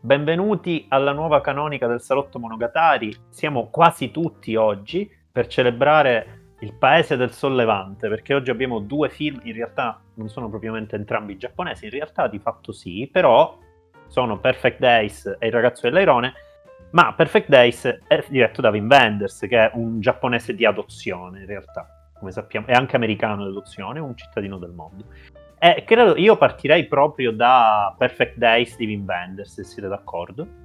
Benvenuti alla nuova canonica del Salotto Monogatari. Siamo quasi tutti oggi per celebrare il paese del Sol Levante, perché oggi abbiamo due film, in realtà non sono propriamente entrambi giapponesi, in realtà di fatto sì, però sono Perfect Days e Il Ragazzo e l'Airone, ma Perfect Days è diretto da Wim Wenders, che è un giapponese di adozione in realtà, come sappiamo, è anche americano di adozione, un cittadino del mondo. Credo io partirei proprio da Perfect Days di Wim Wenders, se siete d'accordo.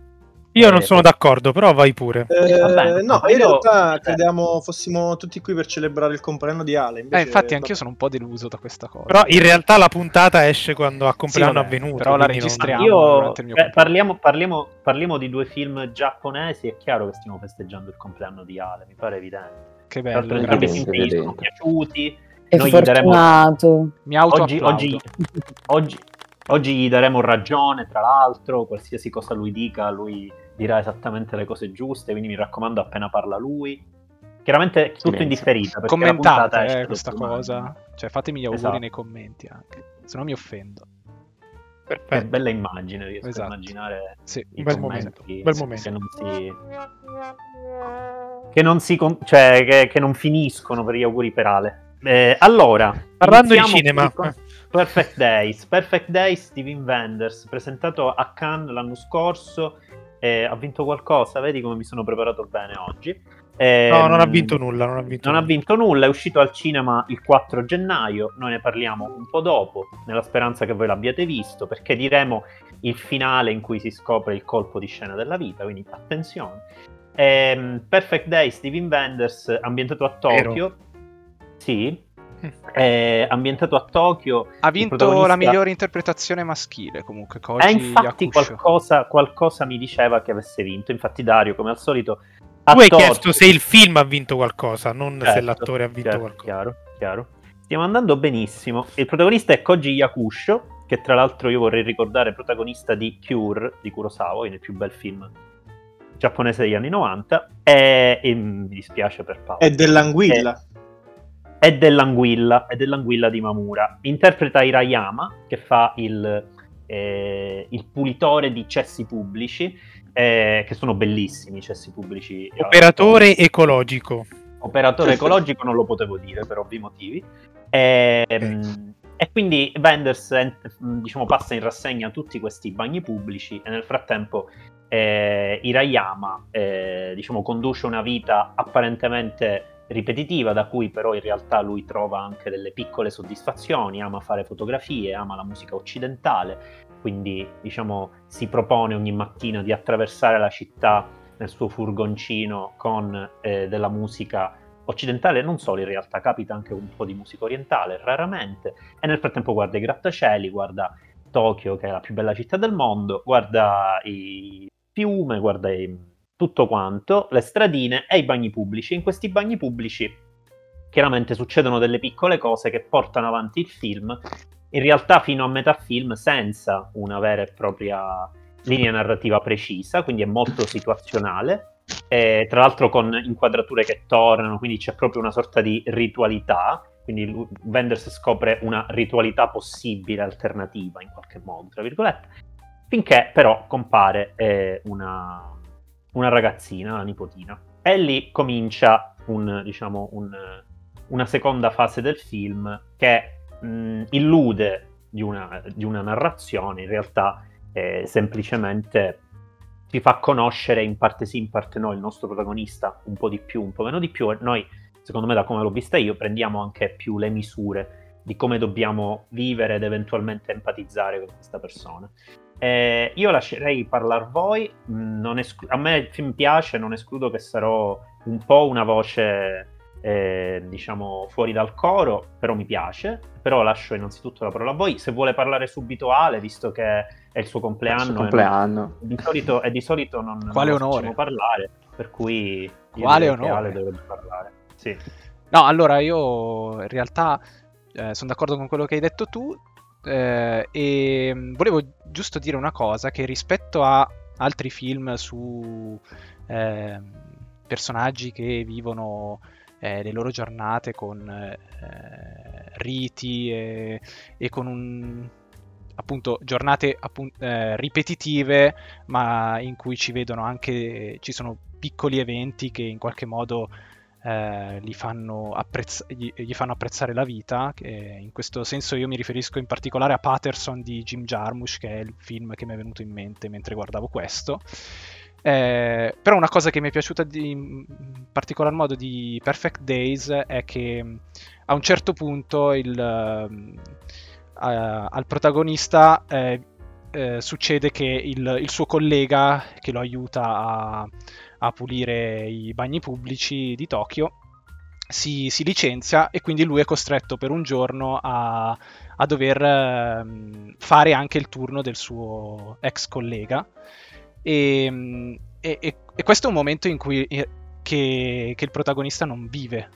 Io non sono d'accordo, però vai pure. Vabbè, no, in realtà crediamo fossimo tutti qui per celebrare il compleanno di Ale. Invece, infatti anch'io sono un po' deluso da questa cosa. Però in realtà la puntata esce quando a compleanno avvenuto. Però la registriamo durante il mio compleanno. Parliamo di due film giapponesi, è chiaro che stiamo festeggiando il compleanno di Ale, mi pare evidente. Che bello. Entrambi i sono piaciuti. Noi gli daremo... Oggi gli daremo ragione, tra l'altro, qualsiasi cosa lui dica, lui dirà esattamente le cose giuste, quindi mi raccomando appena parla lui. Chiaramente tutto in differita. Commentate questa cosa, cioè fatemi gli auguri nei commenti anche, se no mi offendo. Perfetto. Che bella immagine, riesco a immaginare i commenti che non si... che non finiscono per gli auguri per Ale. Allora, parlando di cinema, Perfect Days di Wim Wenders, presentato a Cannes l'anno scorso, ha vinto qualcosa, vedi come mi sono preparato bene oggi. No, non ha vinto nulla, è uscito al cinema il 4 gennaio, noi ne parliamo un po' dopo, nella speranza che voi l'abbiate visto, perché diremo il finale in cui si scopre il colpo di scena della vita, quindi attenzione. Perfect Days di Wim Wenders, ambientato a Tokyo. Sì, è ambientato a Tokyo. Ha vinto la migliore interpretazione maschile, comunque. Koji infatti Yakusho. Qualcosa mi diceva che avesse vinto. Infatti Dario, come al solito, hai chiesto se il film ha vinto qualcosa, non se l'attore ha vinto qualcosa. Chiaro. Stiamo andando benissimo. Il protagonista è Koji Yakusho, che tra l'altro io vorrei ricordare è protagonista di Cure di Kurosawa, il più bel film giapponese degli anni 90. E mi dispiace per Paolo. È dell'anguilla. È dell'anguilla di Mamura. Interpreta Hirayama, che fa il pulitore di cessi pubblici, che sono bellissimi i cessi pubblici. Operatore ecologico non lo potevo dire per ovvi motivi. E quindi Wenders passa in rassegna tutti questi bagni pubblici e nel frattempo Hirayama conduce una vita apparentemente ripetitiva, da cui però in realtà lui trova anche delle piccole soddisfazioni, ama fare fotografie, ama la musica occidentale, quindi si propone ogni mattina di attraversare la città nel suo furgoncino con della musica occidentale, non solo, in realtà capita anche un po' di musica orientale, raramente, e nel frattempo guarda i grattacieli, guarda Tokyo che è la più bella città del mondo, guarda il fiume, guarda tutto quanto, le stradine e i bagni pubblici. In questi bagni pubblici chiaramente succedono delle piccole cose che portano avanti il film, in realtà fino a metà film, senza una vera e propria linea narrativa precisa, quindi è molto situazionale, tra l'altro con inquadrature che tornano, quindi c'è proprio una sorta di ritualità, quindi Wenders scopre una ritualità possibile, alternativa in qualche modo, tra virgolette, finché però compare una ragazzina, la nipotina. E lì comincia una seconda fase del film che illude di una narrazione, in realtà semplicemente ci fa conoscere in parte sì, in parte no, il nostro protagonista un po' di più, un po' meno di più, e noi, secondo me, da come l'ho vista io, prendiamo anche più le misure di come dobbiamo vivere ed eventualmente empatizzare con questa persona. Io lascerei parlare voi, a me il film piace, non escludo che sarò un po' una voce fuori dal coro, però mi piace, però lascio innanzitutto la parola a voi, se vuole parlare subito Ale, visto che è il suo compleanno, di solito non possiamo parlare, per cui quale onore? Ale dovrebbe parlare, sì. No, allora io in realtà sono d'accordo con quello che hai detto tu. E volevo giusto dire una cosa, che rispetto a altri film su personaggi che vivono le loro giornate con riti e con un... appunto giornate ripetitive, ma in cui ci vedono anche, ci sono piccoli eventi che in qualche modo gli fanno apprezzare la vita. In questo senso io mi riferisco in particolare a Patterson di Jim Jarmusch, che è il film che mi è venuto in mente mentre guardavo questo. Però una cosa che mi è piaciuta in particolar modo di Perfect Days è che a un certo punto al protagonista succede che il suo collega che lo aiuta a pulire i bagni pubblici di Tokyo si licenzia, e quindi lui è costretto per un giorno a dover fare anche il turno del suo ex collega, e questo è un momento in cui che il protagonista non vive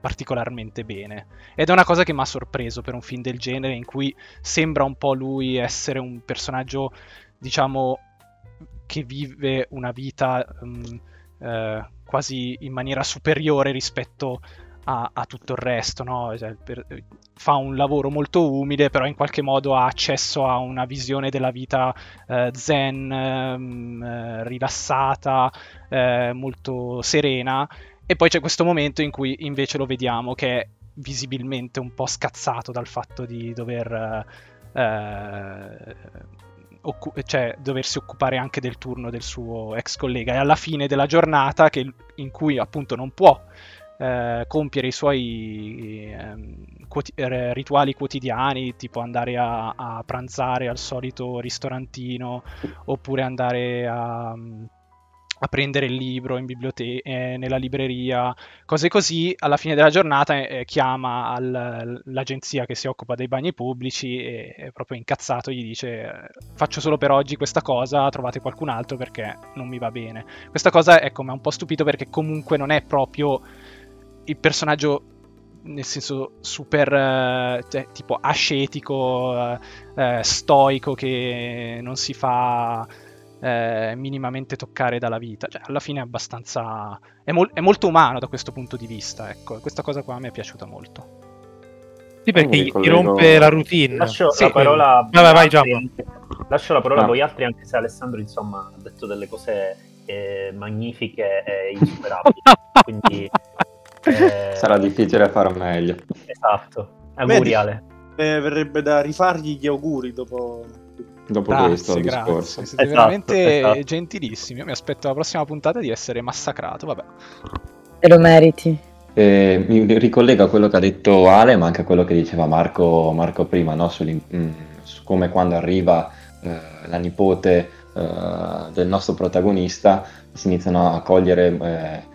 particolarmente bene, ed è una cosa che mi ha sorpreso per un film del genere, in cui sembra un po' lui essere un personaggio, diciamo, che vive una vita quasi in maniera superiore rispetto a tutto il resto, no? Cioè, fa un lavoro molto umile, però in qualche modo ha accesso a una visione della vita zen, rilassata, molto serena, e poi c'è questo momento in cui invece lo vediamo che è visibilmente un po' scazzato dal fatto di doversi occupare anche del turno del suo ex collega, e alla fine della giornata in cui appunto non può compiere i suoi rituali quotidiani, tipo andare a pranzare al solito ristorantino, oppure andare a prendere il libro in biblioteca, nella libreria, cose così. Alla fine della giornata chiama l'agenzia che si occupa dei bagni pubblici e è proprio incazzato, gli dice: faccio solo per oggi questa cosa, trovate qualcun altro perché non mi va bene. Questa cosa, ecco, mi ha un po' stupito, perché comunque non è proprio il personaggio, nel senso, super tipo ascetico, stoico, che non si fa minimamente toccare dalla vita. Cioè, alla fine è abbastanza è molto umano da questo punto di vista, ecco. Questa cosa qua mi è piaciuta molto. Sì, perché gli rompe la routine. Lascio la parola a voi altri, anche se Alessandro, insomma, ha detto delle cose magnifiche e insuperabili. Quindi sarà difficile far meglio. Esatto. Auguriale. Verrebbe da rifargli gli auguri dopo questo discorso. Siete veramente gentilissimi. Io mi aspetto la prossima puntata di essere massacrato. Vabbè, te lo meriti. Mi ricollego a quello che ha detto Ale, ma anche a quello che diceva Marco prima, no? Su come quando arriva la nipote del nostro protagonista si iniziano a cogliere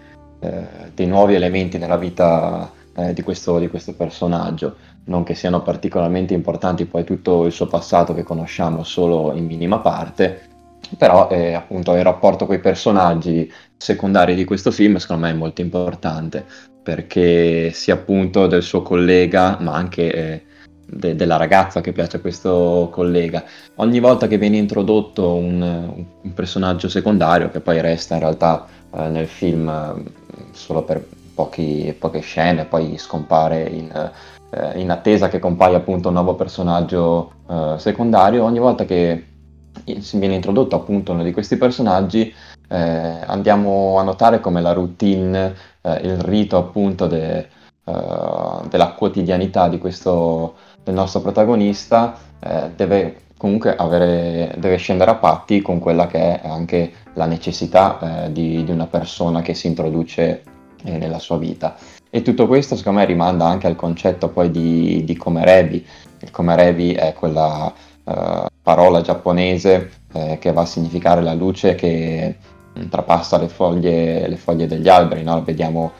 dei nuovi elementi nella vita di questo personaggio. Non che siano particolarmente importanti poi tutto il suo passato, che conosciamo solo in minima parte, però appunto il rapporto con i personaggi secondari di questo film secondo me è molto importante, perché sia appunto del suo collega, ma anche della ragazza che piace a questo collega. Ogni volta che viene introdotto un personaggio secondario, che poi resta in realtà nel film solo per poche scene, poi scompare in attesa che compaia appunto un nuovo personaggio secondario, ogni volta che si viene introdotto appunto uno di questi personaggi andiamo a notare come la routine, il rito appunto della quotidianità del nostro protagonista deve comunque deve scendere a patti con quella che è anche la necessità di una persona che si introduce nella sua vita. E tutto questo secondo me rimanda anche al concetto poi di komerebi. Il komerebi è quella parola giapponese che va a significare la luce che trapassa le foglie degli alberi, no? Vediamo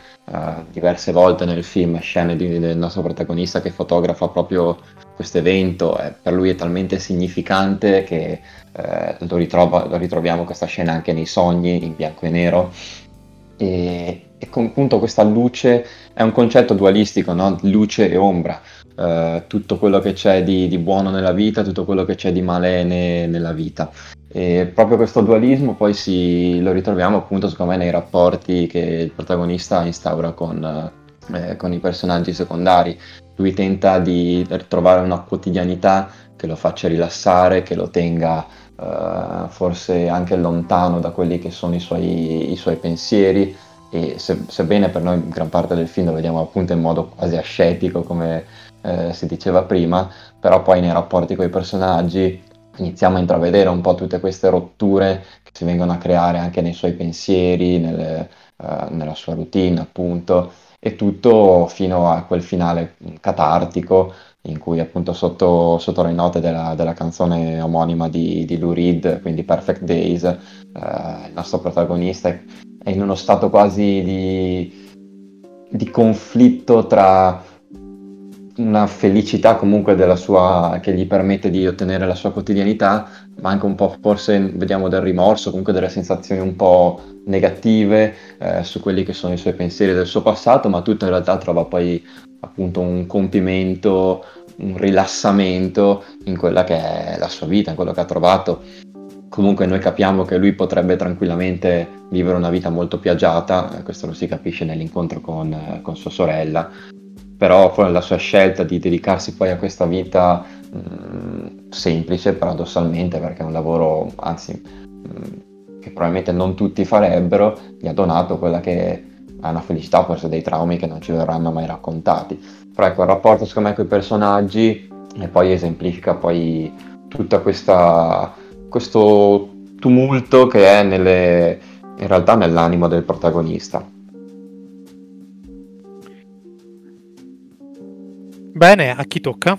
diverse volte nel film scene del nostro protagonista che fotografa proprio questo evento, per lui è talmente significante che lo ritroviamo questa scena anche nei sogni in bianco e nero. E con appunto questa luce è un concetto dualistico, no? Luce e ombra, tutto quello che c'è di buono nella vita, tutto quello che c'è di male nella vita, E proprio questo dualismo poi lo ritroviamo appunto secondo me nei rapporti che il protagonista instaura con i personaggi secondari. Lui tenta di trovare una quotidianità che lo faccia rilassare, che lo tenga forse anche lontano da quelli che sono i suoi pensieri, e sebbene per noi gran parte del film lo vediamo appunto in modo quasi ascetico, come si diceva prima, però poi nei rapporti con i personaggi iniziamo a intravedere un po' tutte queste rotture che si vengono a creare anche nei suoi pensieri, nella sua routine appunto, e tutto fino a quel finale catartico in cui appunto sotto le note della canzone omonima di Lou Reed, quindi Perfect Days, il nostro protagonista è in uno stato quasi di conflitto tra una felicità comunque della sua, che gli permette di ottenere la sua quotidianità, ma anche un po' forse vediamo del rimorso, comunque delle sensazioni un po' negative su quelli che sono i suoi pensieri del suo passato, ma tutto in realtà trova poi appunto un compimento, un rilassamento in quella che è la sua vita, in quello che ha trovato. Comunque noi capiamo che lui potrebbe tranquillamente vivere una vita molto piagiata, questo lo si capisce nell'incontro con sua sorella, però poi la sua scelta di dedicarsi poi a questa vita semplice, paradossalmente, perché è un lavoro, anzi, che probabilmente non tutti farebbero, gli ha donato quella che è una felicità, forse dei traumi che non ci verranno mai raccontati. Però ecco, il rapporto secondo me con i personaggi e poi esemplifica poi tutta questo tumulto che è in realtà nell'animo del protagonista. Bene, a chi tocca?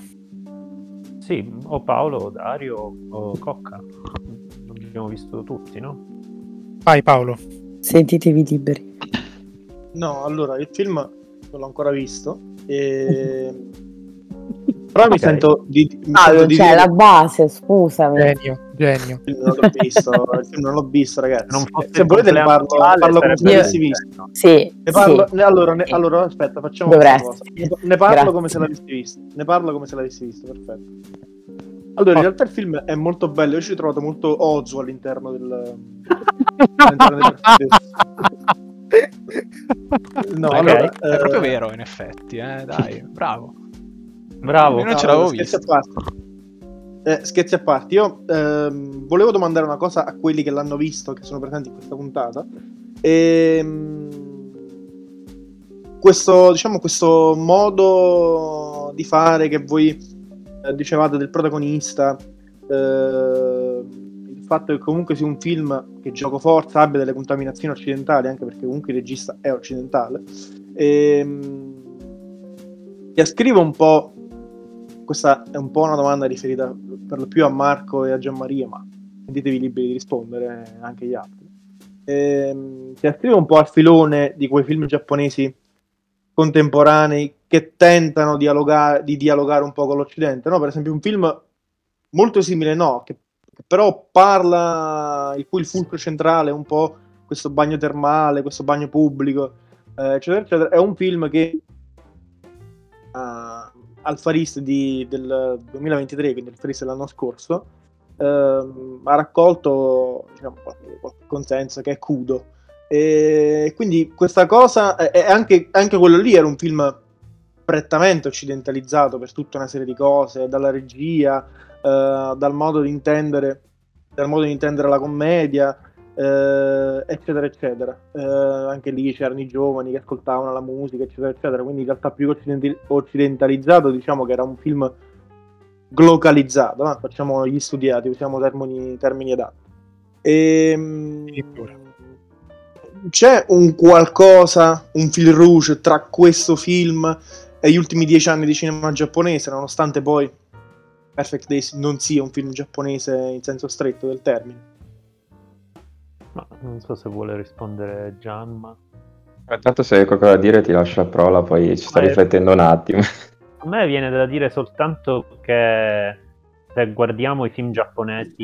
Sì, o Paolo, o Dario, o Cocca. Non abbiamo visto tutti, no? Vai Paolo. Sentitevi liberi. No, allora, il film non l'ho ancora visto, però okay. mi sento di dire... la base, scusami. Genio. Il film non l'ho visto, ragazzi. Se volete ne parlo con chi si visto. Sì. Allora, aspetta, facciamo una cosa. Ne parlo come se l'avessi visto, perfetto. Allora, in realtà il film è molto bello, io ci ho trovato molto Ozu all'interno del no, okay. Allora, è proprio vero in effetti, dai, bravo. Io non ce l'avevo visto. Scherzi a parte, io volevo domandare una cosa a quelli che l'hanno visto, che sono presenti in questa puntata. Questo modo di fare che voi dicevate del protagonista, il fatto che comunque sia un film che giocoforza abbia delle contaminazioni occidentali, anche perché comunque il regista è occidentale, ti ascrivo un po', questa è un po' una domanda riferita per lo più a Marco e a Gianmaria, ma sentitevi liberi di rispondere anche gli altri, ti ascrivo un po' al filone di quei film giapponesi contemporanei che tentano di dialogare un po' con l'Occidente, no? Per esempio un film molto simile, no? Che però parla, il cui il fulcro centrale è un po' questo bagno termale, questo bagno pubblico, eccetera, è un film che Alfarist del 2023, quindi Alfarist dell'anno scorso, ha raccolto, diciamo, qualche consenso, che è Kudo, e quindi questa cosa è anche quello lì era un film prettamente occidentalizzato per tutta una serie di cose, dalla regia, dal modo di intendere la commedia, eccetera, anche lì c'erano i giovani che ascoltavano la musica, eccetera, quindi in realtà più occidentalizzato, diciamo che era un film localizzato, ma facciamo gli studiati, usiamo termini adatti. C'è un qualcosa, un fil rouge tra questo film e gli ultimi 10 anni di cinema giapponese, nonostante poi Perfect Days non sia un film giapponese in senso stretto del termine. Ma non so se vuole rispondere Gianma. Intanto se hai qualcosa da dire ti lascio la parola, poi ci sto riflettendo un attimo. A me viene da dire soltanto che se guardiamo i film giapponesi,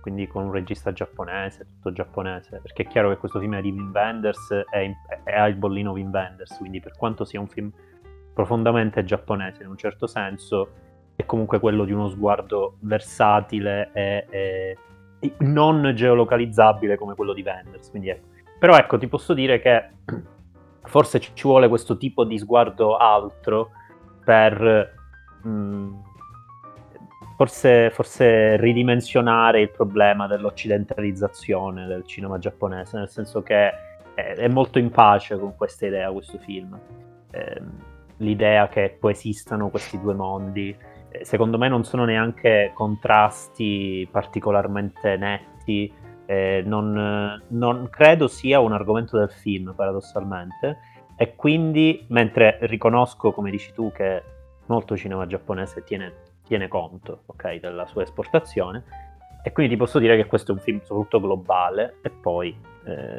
quindi con un regista giapponese, tutto giapponese, perché è chiaro che questo film è di Wim Wenders e ha il bollino Wim Wenders, quindi per quanto sia un film profondamente giapponese in un certo senso, è comunque quello di uno sguardo versatile e non geolocalizzabile come quello di Wenders, quindi ecco. Però ecco, ti posso dire che forse ci vuole questo tipo di sguardo altro per forse ridimensionare il problema dell'occidentalizzazione del cinema giapponese, nel senso che è molto in pace con questa idea questo film, l'idea che coesistano questi due mondi. Secondo me non sono neanche contrasti particolarmente netti, non credo sia un argomento del film paradossalmente, e quindi, mentre riconosco, come dici tu, che molto cinema giapponese tiene conto, ok, della sua esportazione, e quindi ti posso dire che questo è un film soprattutto globale, e poi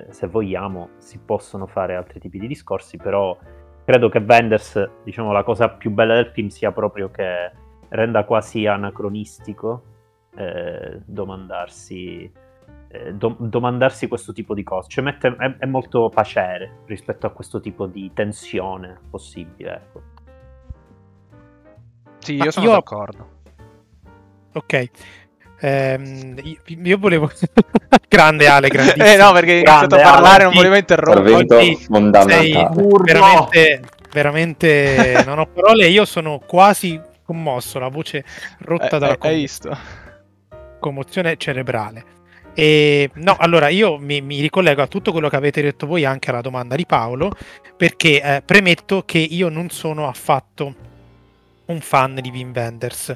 se vogliamo si possono fare altri tipi di discorsi, però credo che Wenders, diciamo, la cosa più bella del film sia proprio che renda quasi anacronistico domandarsi questo tipo di cose, cioè è molto pacere rispetto a questo tipo di tensione possibile, ecco. Sì, io sono d'accordo. Ok, io volevo grande Ale, grandissimo. No, perché ho iniziato a parlare, non volevo interrompere. Sei veramente non ho parole, io sono quasi commosso, la voce rotta dalla commozione cerebrale. E no, allora io mi ricollego a tutto quello che avete detto voi, anche alla domanda di Paolo, perché premetto che io non sono affatto un fan di Wim Wenders.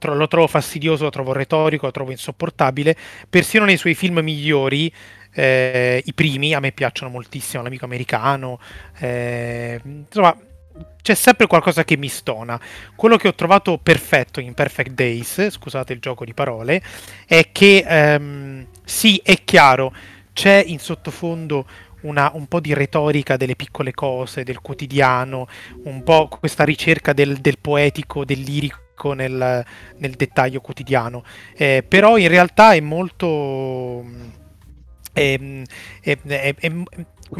Lo trovo fastidioso, lo trovo retorico, lo trovo insopportabile. Persino nei suoi film migliori, i primi, a me piacciono moltissimo, L'amico americano, insomma, c'è sempre qualcosa che mi stona. Quello che ho trovato perfetto in Perfect Days, scusate il gioco di parole, è che sì, è chiaro, c'è in sottofondo un po' di retorica delle piccole cose, del quotidiano, un po' questa ricerca del poetico, del lirico nel dettaglio quotidiano, però in realtà è molto... come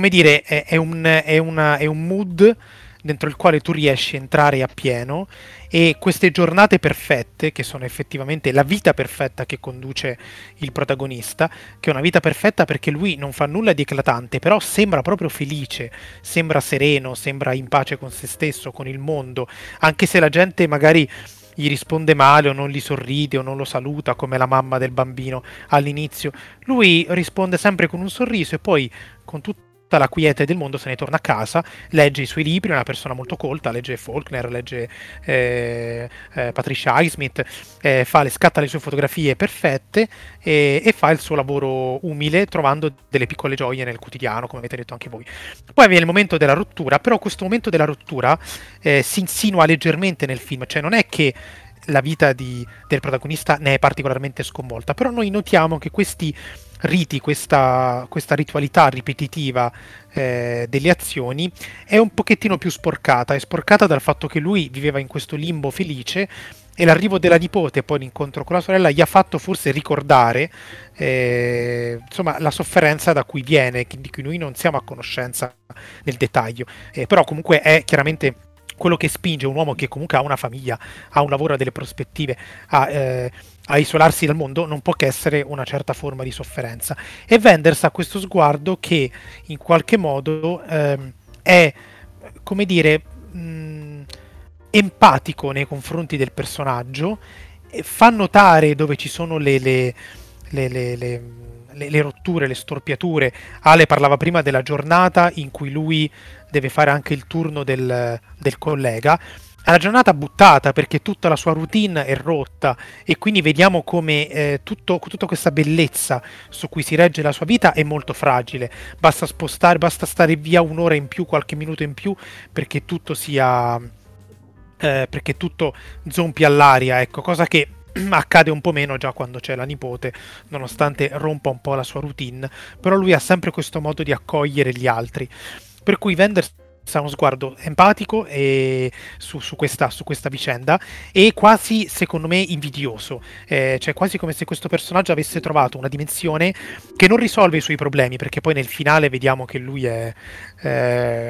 dire, è un mood dentro il quale tu riesci a entrare a pieno, e queste giornate perfette, che sono effettivamente la vita perfetta che conduce il protagonista, che è una vita perfetta perché lui non fa nulla di eclatante, però sembra proprio felice, sembra sereno, sembra in pace con se stesso, con il mondo, anche se la gente magari gli risponde male o non gli sorride o non lo saluta, come la mamma del bambino all'inizio. Lui risponde sempre con un sorriso e poi, con tutto la quiete del mondo, se ne torna a casa, legge i suoi libri, è una persona molto colta, legge Faulkner, legge Patricia Highsmith, scatta le sue fotografie perfette e fa il suo lavoro umile, trovando delle piccole gioie nel quotidiano, come avete detto anche voi. Poi viene il momento della rottura, però questo momento della rottura si insinua leggermente nel film, cioè non è che la vita del protagonista ne è particolarmente sconvolta, però noi notiamo che questi riti, questa ritualità ripetitiva delle azioni è un pochettino più sporcata, è sporcata dal fatto che lui viveva in questo limbo felice, e l'arrivo della nipote, poi l'incontro con la sorella, gli ha fatto forse ricordare insomma, la sofferenza da cui viene, di cui noi non siamo a conoscenza nel dettaglio, però comunque è chiaramente quello che spinge un uomo che comunque ha una famiglia, ha un lavoro, ha delle prospettive, a isolarsi dal mondo, non può che essere una certa forma di sofferenza. E Wenders ha questo sguardo che in qualche modo è, come dire, empatico nei confronti del personaggio, e fa notare dove ci sono le rotture, le storpiature. Ale parlava prima della giornata in cui lui deve fare anche il turno del collega. È una giornata buttata perché tutta la sua routine è rotta, e quindi vediamo come tutta questa bellezza su cui si regge la sua vita è molto fragile. Basta stare via un'ora in più, qualche minuto in più, perché tutto perché tutto zompi all'aria, ecco, cosa che accade un po' meno già quando c'è la nipote, nonostante rompa un po' la sua routine, però lui ha sempre questo modo di accogliere gli altri, per cui Wenders ha uno sguardo empatico e su questa vicenda, e quasi, secondo me, invidioso, cioè quasi come se questo personaggio avesse trovato una dimensione che non risolve i suoi problemi, perché poi nel finale vediamo che lui ha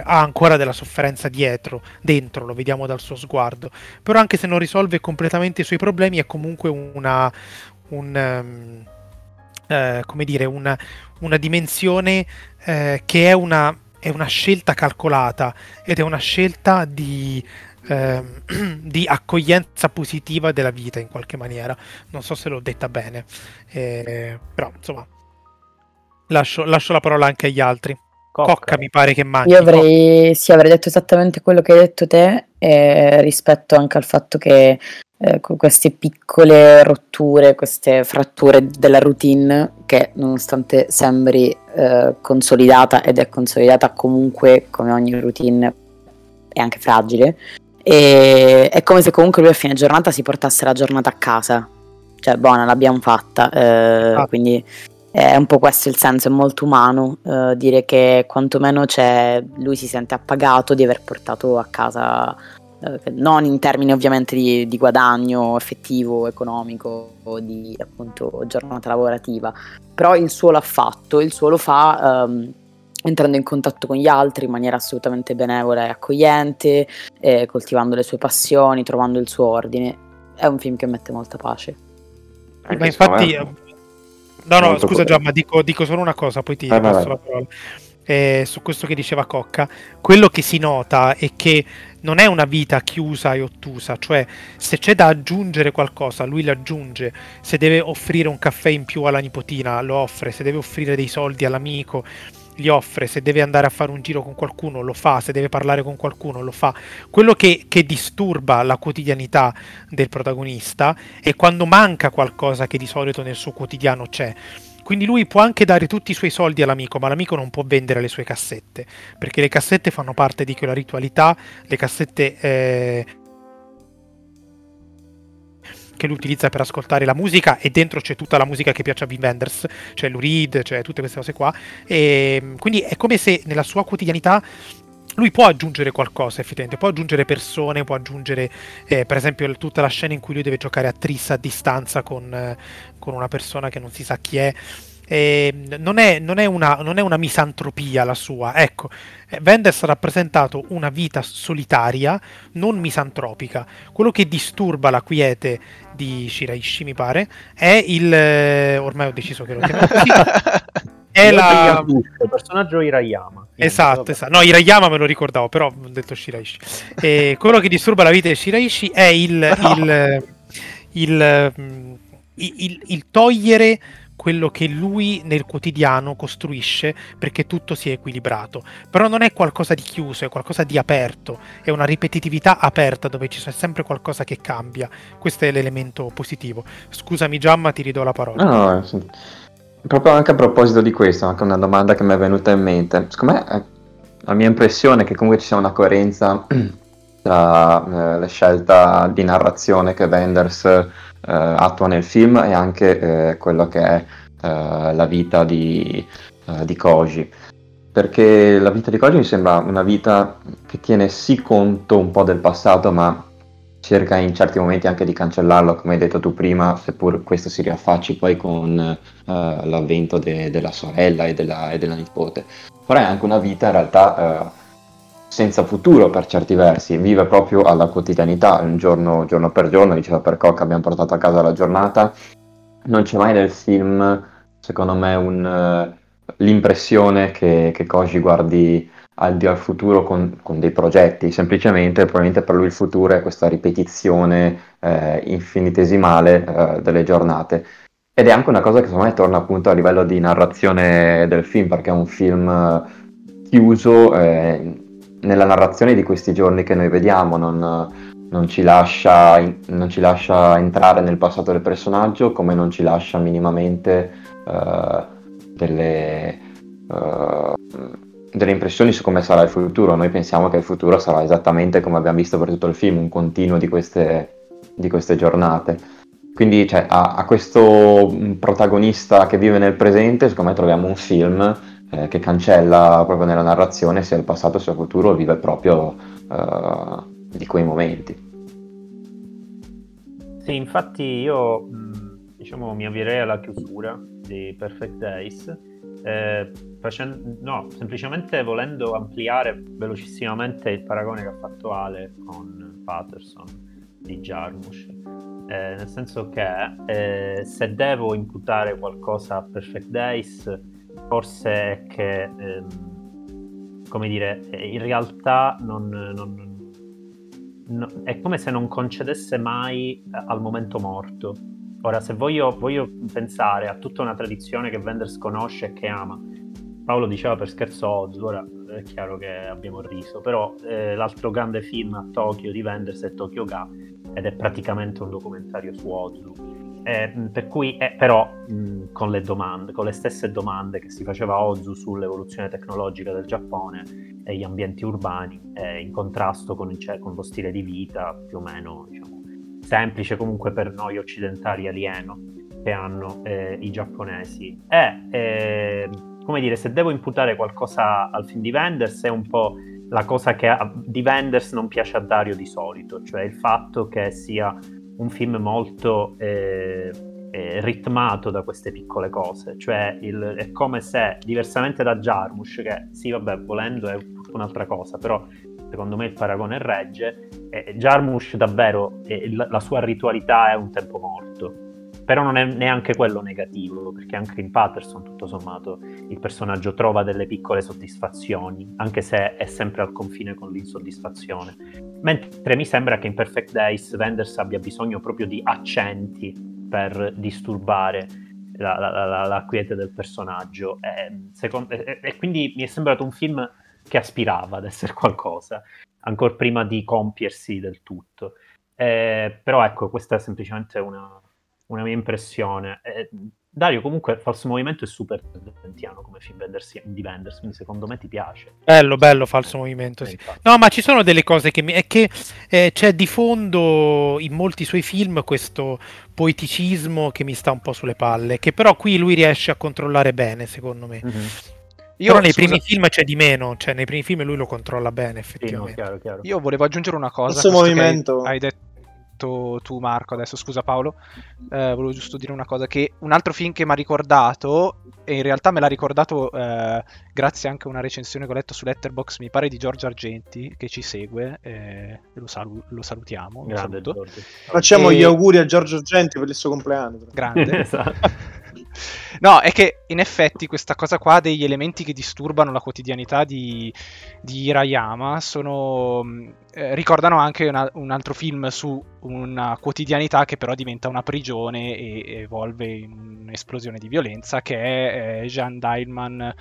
ancora della sofferenza dentro, lo vediamo dal suo sguardo, però anche se non risolve completamente i suoi problemi, è comunque una una dimensione che è una scelta calcolata ed è una scelta di accoglienza positiva della vita, in qualche maniera. Non so se l'ho detta bene, però insomma lascio la parola anche agli altri. Cocca mi pare che manchi. Io avrei detto esattamente quello che hai detto te, rispetto anche al fatto che con queste piccole rotture, queste fratture della routine, che nonostante sembri consolidata, ed è consolidata comunque, come ogni routine è anche fragile, e è come se comunque lui a fine giornata si portasse la giornata a casa, cioè buona, l'abbiamo fatta, quindi è un po' questo il senso, è molto umano, dire che quantomeno lui si sente appagato di aver portato a casa, non in termini ovviamente di guadagno effettivo, economico, o di appunto giornata lavorativa, però il suo l'ha fatto, il suo lo fa entrando in contatto con gli altri in maniera assolutamente benevola e accogliente, coltivando le sue passioni, trovando il suo ordine. È un film che mette molta pace. Ma infatti no, scusa Gian, ma dico solo una cosa, poi ti passo la parola. Su questo che diceva Cocca, quello che si nota è che non è una vita chiusa e ottusa, cioè se c'è da aggiungere qualcosa lui l'aggiunge, se deve offrire un caffè in più alla nipotina lo offre, se deve offrire dei soldi all'amico li offre, se deve andare a fare un giro con qualcuno lo fa, se deve parlare con qualcuno lo fa. Quello che disturba la quotidianità del protagonista è quando manca qualcosa che di solito nel suo quotidiano c'è. Quindi lui può anche dare tutti i suoi soldi all'amico, ma l'amico non può vendere le sue cassette, perché le cassette fanno parte di quella ritualità, le cassette che lui utilizza per ascoltare la musica, e dentro c'è tutta la musica che piace a Wim Wenders, c'è Lou Reed, c'è tutte queste cose qua, e quindi è come se nella sua quotidianità lui può aggiungere qualcosa, effettivamente, può aggiungere persone, può aggiungere per esempio tutta la scena in cui lui deve giocare a Tris a distanza con una persona che non si sa chi è. Non è una misantropia la sua, ecco. Wenders ha rappresentato una vita solitaria, non misantropica. Quello che disturba la quiete di Shiraishi, mi pare, è ormai ho deciso che lo chiamo così. È il personaggio Hirayama. Esatto. No, Hirayama me lo ricordavo, però ho detto Shiraishi. Quello che disturba la vita di Shiraishi è il togliere quello che lui nel quotidiano costruisce perché tutto sia equilibrato. Però non è qualcosa di chiuso, è qualcosa di aperto, è una ripetitività aperta dove c'è sempre qualcosa che cambia. Questo è l'elemento positivo. Scusami Giamma, ti ridò la parola. No, sì. Proprio anche a proposito di questo, anche una domanda che mi è venuta in mente. Secondo me la mia impressione è che comunque ci sia una coerenza tra le scelte di narrazione che Wenders attua nel film e anche quello che è la vita di Koji, perché la vita di Koji mi sembra una vita che tiene sì conto un po' del passato, ma cerca in certi momenti anche di cancellarlo, come hai detto tu prima, seppur questo si riaffacci poi con l'avvento della sorella e della nipote. Però è anche una vita in realtà senza futuro per certi versi, vive proprio alla quotidianità, un giorno per giorno, diceva per Cocca, abbiamo portato a casa la giornata. Non c'è mai nel film, secondo me, l'impressione che Koji guardi al di al futuro con dei progetti, semplicemente probabilmente per lui il futuro è questa ripetizione infinitesimale delle giornate. Ed è anche una cosa che secondo me torna appunto a livello di narrazione del film, perché è un film chiuso nella narrazione di questi giorni che noi vediamo, non ci lascia entrare nel passato del personaggio, come non ci lascia minimamente delle impressioni su come sarà il futuro. Noi pensiamo che il futuro sarà esattamente come abbiamo visto per tutto il film, un continuo di queste giornate. Quindi cioè, a questo protagonista che vive nel presente, secondo me troviamo un film che cancella proprio nella narrazione sia il passato sia il futuro, vive proprio di quei momenti. Sì, infatti io diciamo mi avvierei alla chiusura di Perfect Days, semplicemente volendo ampliare velocissimamente il paragone che ha fatto Ale con Patterson di Jarmusch. nel senso che se devo imputare qualcosa a Perfect Days, forse è che come dire, in realtà non è come se non concedesse mai al momento morto. Ora, se voglio pensare a tutta una tradizione che Wenders conosce e che ama, Paolo diceva per scherzo Ozu, ora è chiaro che abbiamo riso, però l'altro grande film a Tokyo di Wenders è Tokyo Ga, ed è praticamente un documentario su Ozu, per cui però con le stesse domande che si faceva Ozu sull'evoluzione tecnologica del Giappone e gli ambienti urbani, in contrasto con lo stile di vita più o meno, diciamo, semplice comunque per noi occidentali alieno che hanno i giapponesi. Come dire, se devo imputare qualcosa al film di Wenders, è un po' la cosa che di Wenders non piace a Dario di solito, cioè il fatto che sia un film molto ritmato da queste piccole cose, cioè è come se, diversamente da Jarmusch, che sì vabbè volendo è un'altra cosa, però secondo me il paragone regge, Jarmusch davvero la sua ritualità è un tempo morto, però non è neanche quello negativo, perché anche in Patterson tutto sommato il personaggio trova delle piccole soddisfazioni, anche se è sempre al confine con l'insoddisfazione, mentre mi sembra che in Perfect Days Wenders abbia bisogno proprio di accenti per disturbare la quiete del personaggio, e quindi mi è sembrato un film che aspirava ad essere qualcosa, ancora prima di compiersi del tutto. Però ecco, questa è semplicemente una mia impressione. Dario, comunque, Falso Movimento è super tentiano come film di Wenders, quindi secondo me ti piace. Bello, Falso Movimento, sì. No, ma ci sono delle cose che c'è di fondo in molti suoi film questo poeticismo che mi sta un po' sulle palle, che però qui lui riesce a controllare bene, secondo me. Mm-hmm. Però nei primi film c'è di meno, cioè nei primi film lui lo controlla bene effettivamente. Sì, no, chiaro. Io volevo aggiungere una cosa. Questo movimento hai detto tu, Marco, adesso scusa Paolo, volevo giusto dire una cosa, che un altro film che mi ha ricordato, e in realtà me l'ha ricordato grazie anche a una recensione che ho letto su Letterboxd, mi pare di Giorgio Argenti, che ci segue, lo salutiamo. Grande, lo facciamo gli auguri a Giorgio Argenti per il suo compleanno. Grande. Esatto. No, è che in effetti questa cosa qua degli elementi che disturbano la quotidianità di Hirayama ricordano anche un altro film su una quotidianità che però diventa una prigione e evolve in un'esplosione di violenza, che è Jeanne Dielman,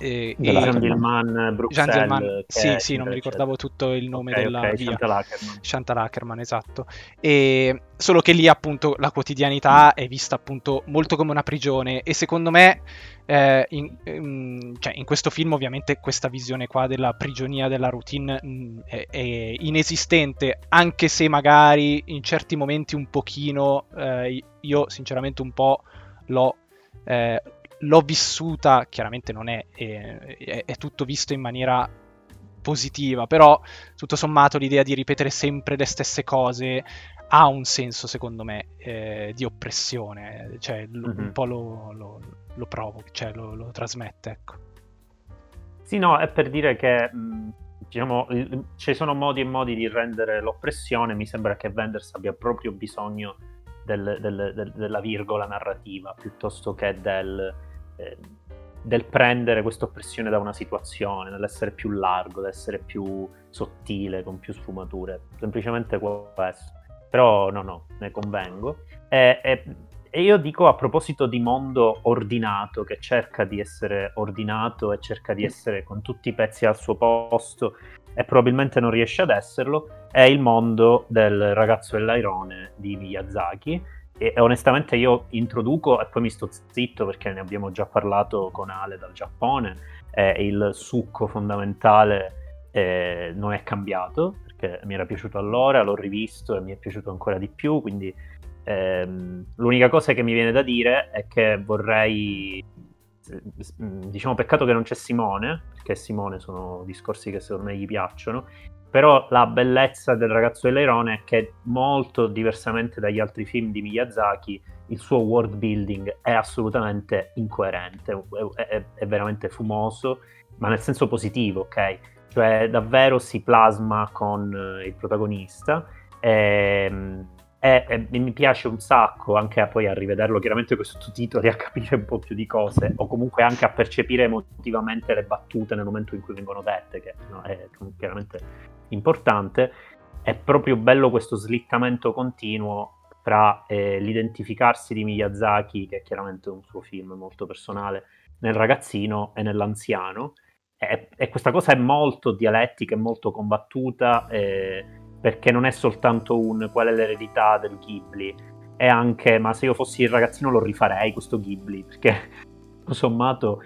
Jeanne Dielman, Bruxelles, sì, non mi ricordavo tutto il nome della via. Chantal Akerman, esatto. E solo che lì appunto la quotidianità è vista appunto molto come una prigione, e secondo me in questo film ovviamente questa visione qua della prigionia della routine è inesistente, anche se magari in certi momenti un pochino, io sinceramente un po' l'ho vissuta, chiaramente non è tutto visto in maniera positiva, però tutto sommato l'idea di ripetere sempre le stesse cose ha un senso secondo me di oppressione, cioè un po' lo provoca, cioè lo trasmette, ecco. Sì, no, è per dire che diciamo ci sono modi e modi di rendere l'oppressione, mi sembra che Wenders abbia proprio bisogno della virgola narrativa piuttosto che del prendere questa oppressione da una situazione, dell'essere più largo, dell'essere più sottile, con più sfumature, semplicemente questo. Però no, ne convengo, e io dico, a proposito di mondo ordinato che cerca di essere ordinato e cerca di essere con tutti i pezzi al suo posto e probabilmente non riesce ad esserlo, è il mondo del Ragazzo e l'Airone di Miyazaki, e onestamente io introduco e poi mi sto zitto perché ne abbiamo già parlato con Ale dal Giappone, il succo fondamentale non è cambiato, perché mi era piaciuto allora, l'ho rivisto e mi è piaciuto ancora di più, quindi l'unica cosa che mi viene da dire è che vorrei, diciamo, peccato che non c'è Simone, perché Simone sono discorsi che secondo me gli piacciono, però la bellezza del Ragazzo e l'Airone è che, molto diversamente dagli altri film di Miyazaki, il suo world building è assolutamente incoerente, è veramente fumoso, ma nel senso positivo, ok? cioè davvero si plasma con il protagonista e mi piace un sacco, anche poi a rivederlo chiaramente con i sottotitoli, a capire un po' più di cose, o comunque anche a percepire emotivamente le battute nel momento in cui vengono dette, che no, è chiaramente importante. È proprio bello questo slittamento continuo tra l'identificarsi di Miyazaki, che è chiaramente un suo film molto personale, nel ragazzino e nell'anziano, e questa cosa è molto dialettica, è molto combattuta, perché non è soltanto un qual è l'eredità del Ghibli, è anche ma se io fossi il ragazzino lo rifarei questo Ghibli, perché tutto sommato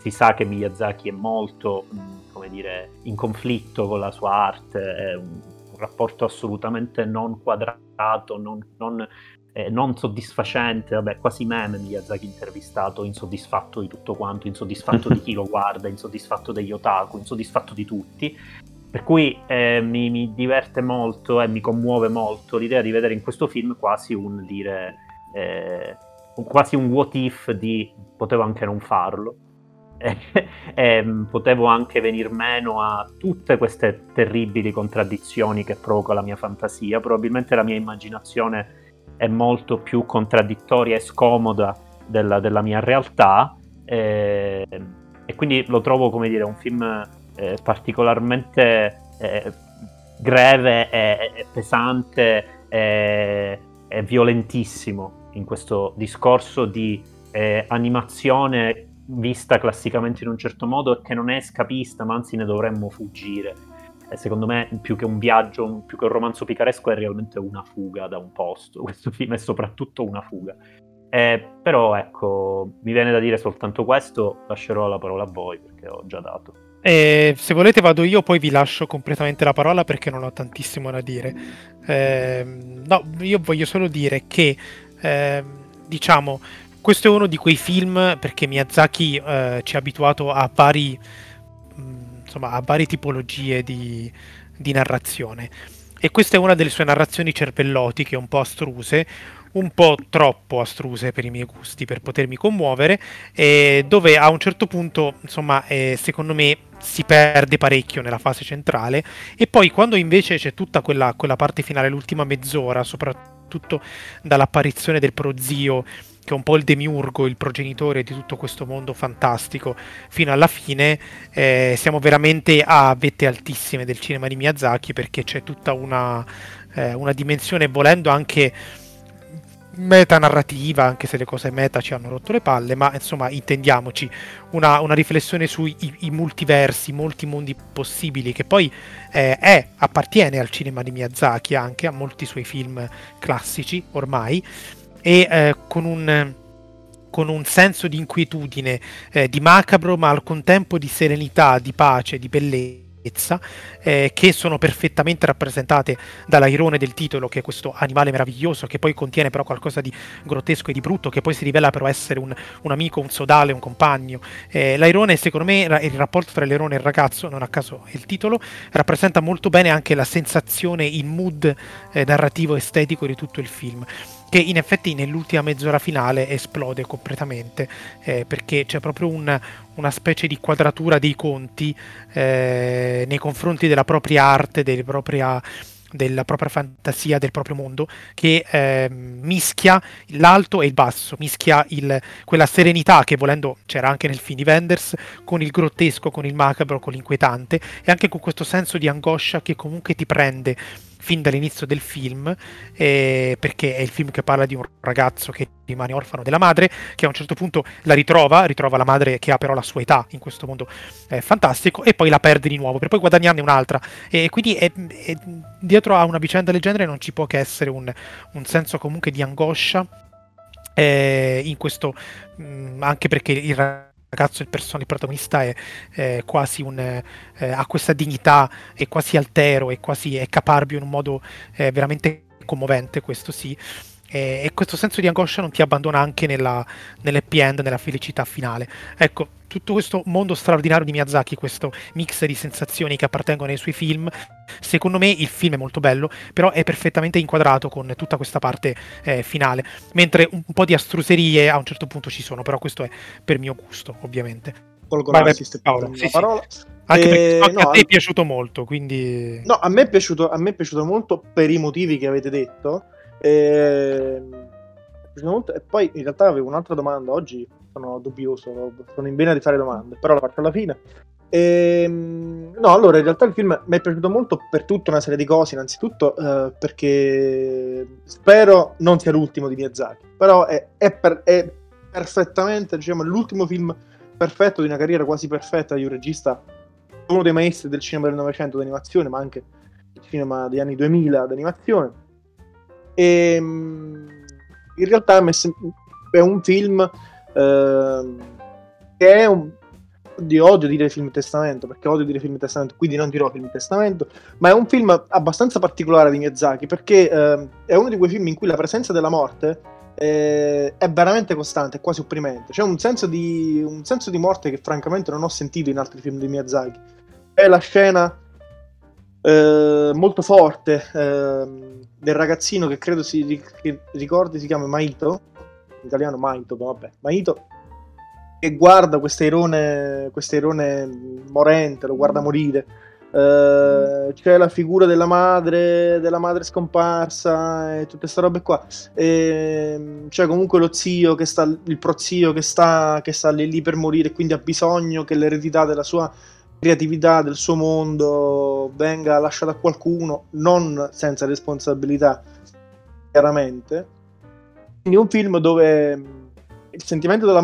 si sa che Miyazaki è molto come dire in conflitto con la sua arte, è un rapporto assolutamente non quadrato, non soddisfacente, vabbè, quasi meme Miyazaki intervistato, insoddisfatto di tutto quanto, insoddisfatto di chi lo guarda, insoddisfatto degli otaku, insoddisfatto di tutti. Per cui mi diverte molto e mi commuove molto l'idea di vedere in questo film quasi un dire quasi un what if di potevo anche non farlo, potevo anche venir meno a tutte queste terribili contraddizioni che provoca la mia fantasia. Probabilmente la mia immaginazione è molto più contraddittoria e scomoda della mia realtà, e quindi lo trovo, come dire, un film particolarmente greve e pesante e violentissimo in questo discorso di animazione vista classicamente in un certo modo e che non è escapista, ma anzi ne dovremmo fuggire. Secondo me, più che un viaggio, più che un romanzo picaresco, è realmente una fuga da un posto. Questo film è soprattutto una fuga. Però ecco, mi viene da dire soltanto questo, lascerò la parola a voi perché ho già dato. Se volete vado io, poi vi lascio completamente la parola perché non ho tantissimo da dire. No, io voglio solo dire che diciamo, questo è uno di quei film, perché Miyazaki ci ha abituato a varie tipologie di narrazione, e questa è una delle sue narrazioni cervellotiche, un po' astruse, un po' troppo astruse per i miei gusti, per potermi commuovere, dove a un certo punto, insomma, secondo me si perde parecchio nella fase centrale, e poi quando invece c'è tutta quella parte finale, l'ultima mezz'ora, soprattutto dall'apparizione del prozio, che è un po' il demiurgo, il progenitore di tutto questo mondo fantastico, fino alla fine siamo veramente a vette altissime del cinema di Miyazaki, perché c'è tutta una dimensione, volendo anche metanarrativa, anche se le cose meta ci hanno rotto le palle, ma insomma intendiamoci, una riflessione sui i multiversi, molti mondi possibili, che poi appartiene al cinema di Miyazaki, anche a molti suoi film classici ormai, e con un senso di inquietudine, di macabro, ma al contempo di serenità, di pace, di bellezza, che sono perfettamente rappresentate dall'airone del titolo, che è questo animale meraviglioso che poi contiene però qualcosa di grottesco e di brutto, che poi si rivela però essere un amico, un sodale, un compagno. L'airone, secondo me, il rapporto tra l'airone e il ragazzo, non a caso il titolo, rappresenta molto bene anche la sensazione, il mood narrativo, estetico di tutto il film, che in effetti nell'ultima mezz'ora finale esplode completamente, perché c'è proprio una specie di quadratura dei conti nei confronti della propria arte, della propria fantasia, del proprio mondo, che mischia l'alto e il basso, mischia quella serenità che, volendo, c'era anche nel film di Wenders, con il grottesco, con il macabro, con l'inquietante, e anche con questo senso di angoscia che comunque ti prende fin dall'inizio del film, perché è il film che parla di un ragazzo che rimane orfano della madre, che a un certo punto la ritrova la madre che ha però la sua età in questo mondo fantastico, e poi la perde di nuovo per poi guadagnarne un'altra, e quindi dietro a una vicenda del genere non ci può che essere un senso comunque di angoscia, in questo anche perché il ragazzo, il protagonista è quasi ha questa dignità, è quasi altero, è caparbio in un modo veramente commovente, questo sì, e questo senso di angoscia non ti abbandona anche nell'happy end, nella felicità finale. Ecco, tutto questo mondo straordinario di Miyazaki, questo mix di sensazioni che appartengono ai suoi film, secondo me il film è molto bello, però è perfettamente inquadrato con tutta questa parte finale, mentre un po' di astruserie a un certo punto ci sono, però questo è per mio gusto, ovviamente. Colgo l'assist, Paolo, sì, parola. Sì. Anche perché so che a te è piaciuto molto, quindi... No, a me è piaciuto molto per i motivi che avete detto. E poi in realtà avevo un'altra domanda. Oggi sono dubbioso, sono in vena di fare domande, però la faccio alla fine. No, allora in realtà il film mi è piaciuto molto per tutta una serie di cose. Innanzitutto perché spero non sia l'ultimo di Miyazaki, però è perfettamente, diciamo, l'ultimo film perfetto di una carriera quasi perfetta di un regista, uno dei maestri del cinema del Novecento d'animazione, ma anche del cinema degli anni 2000 d'animazione. E in realtà è un film che è un... odio dire film testamento, perché odio dire film testamento, quindi non dirò film testamento, ma è un film abbastanza particolare di Miyazaki, perché è uno di quei film in cui la presenza della morte è veramente costante, è quasi opprimente. C'è un senso di morte che francamente non ho sentito in altri film di Miyazaki. È la scena molto forte del ragazzino che credo che ricordi si chiama Maito, in italiano Maito, vabbè, Maito, che guarda questo airone morente, lo guarda morire. C'è la figura della madre scomparsa e tutte queste robe qua. C'è comunque lo zio che sta, il prozio che sta lì per morire, quindi ha bisogno che l'eredità della sua creatività, del suo mondo, venga lasciata a qualcuno, non senza responsabilità, chiaramente. Quindi un film dove il sentimento della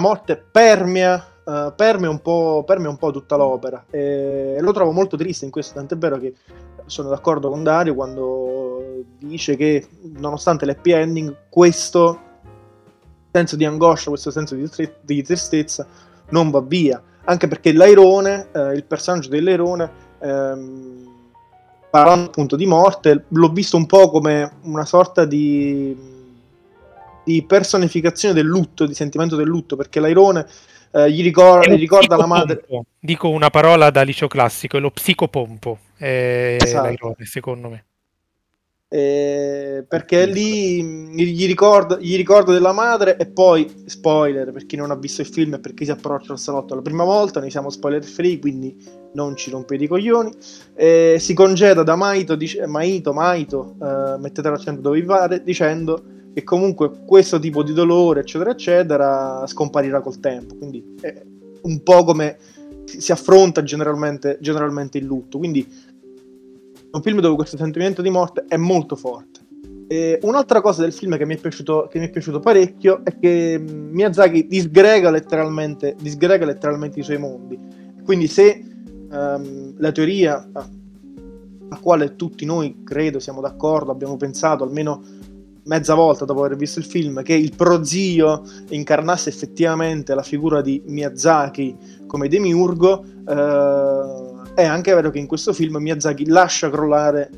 morte permea un po' tutta l'opera, e lo trovo molto triste in questo, tant'è vero che sono d'accordo con Dario quando dice che nonostante l'happy ending, questo senso di angoscia, questo senso di tristezza non va via, anche perché l'Airone, il personaggio dell'Airone, parlando appunto di morte, l'ho visto un po' come una sorta di personificazione del lutto, di sentimento del lutto, perché l'Airone gli ricorda la madre. Dico una parola da liceo classico, è lo psicopompo, esatto. L'Airone, secondo me. Perché lì gli ricorda della madre, e poi, spoiler, per chi non ha visto il film e per chi si approccia al salotto la prima volta, noi siamo spoiler free, quindi non ci rompete i coglioni, si congeda da Maito, dice, Maito, mettetelo al centro dove vi pare, dicendo che comunque questo tipo di dolore, eccetera eccetera, scomparirà col tempo. Quindi è un po' come si affronta generalmente il lutto. Quindi un film dove questo sentimento di morte è molto forte. E un'altra cosa del film che mi è piaciuto parecchio è che Miyazaki disgrega letteralmente i suoi mondi. Quindi se la teoria a quale tutti noi, credo, siamo d'accordo, abbiamo pensato almeno mezza volta dopo aver visto il film, che il prozio incarnasse effettivamente la figura di Miyazaki come demiurgo, è anche vero che in questo film Miyazaki lascia crollare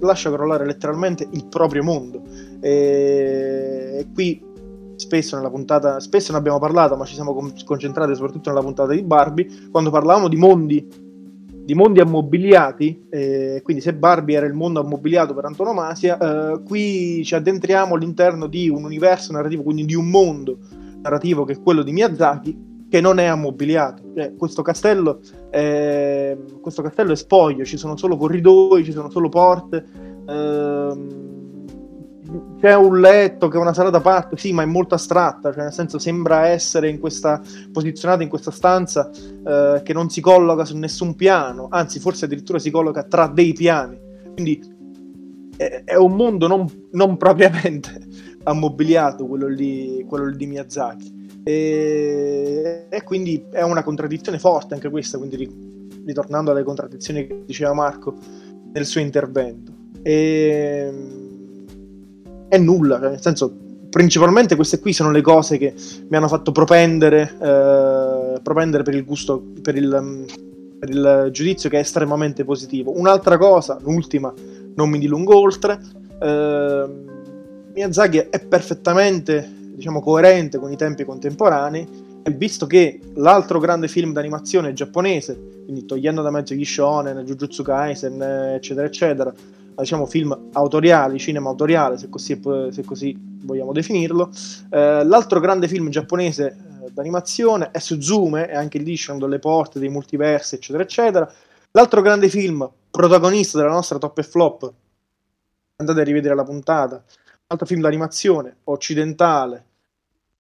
letteralmente il proprio mondo, e qui spesso ne abbiamo parlato, ma ci siamo concentrati soprattutto nella puntata di Barbie, quando parlavamo di mondi ammobiliati, quindi se Barbie era il mondo ammobiliato per antonomasia, qui ci addentriamo all'interno di un universo narrativo, quindi di un mondo narrativo che è quello di Miyazaki, che non è ammobiliato, cioè, questo castello è spoglio, ci sono solo corridoi, ci sono solo porte, c'è un letto che è una sala da parte, sì, ma è molto astratta, cioè nel senso sembra essere posizionata in questa stanza che non si colloca su nessun piano, anzi forse addirittura si colloca tra dei piani, quindi è un mondo non propriamente ammobiliato quello lì di Miyazaki, e quindi è una contraddizione forte anche questa, quindi ritornando alle contraddizioni che diceva Marco nel suo intervento. È nulla, cioè nel senso, principalmente queste qui sono le cose che mi hanno fatto propendere per il gusto, per il giudizio che è estremamente positivo. Un'altra cosa, l'ultima, non mi dilungo oltre, Miyazaki è perfettamente, diciamo, coerente con i tempi contemporanei, e visto che l'altro grande film d'animazione è giapponese, quindi togliendo da mezzo gli shonen, Jujutsu Kaisen, eccetera eccetera, diciamo film autoriali, cinema autoriale, se così vogliamo definirlo, l'altro grande film giapponese d'animazione, è Suzume, e anche lì c'erano le porte dei multiversi, eccetera eccetera. L'altro grande film protagonista della nostra top e flop, andate a rivedere la puntata, un altro film d'animazione occidentale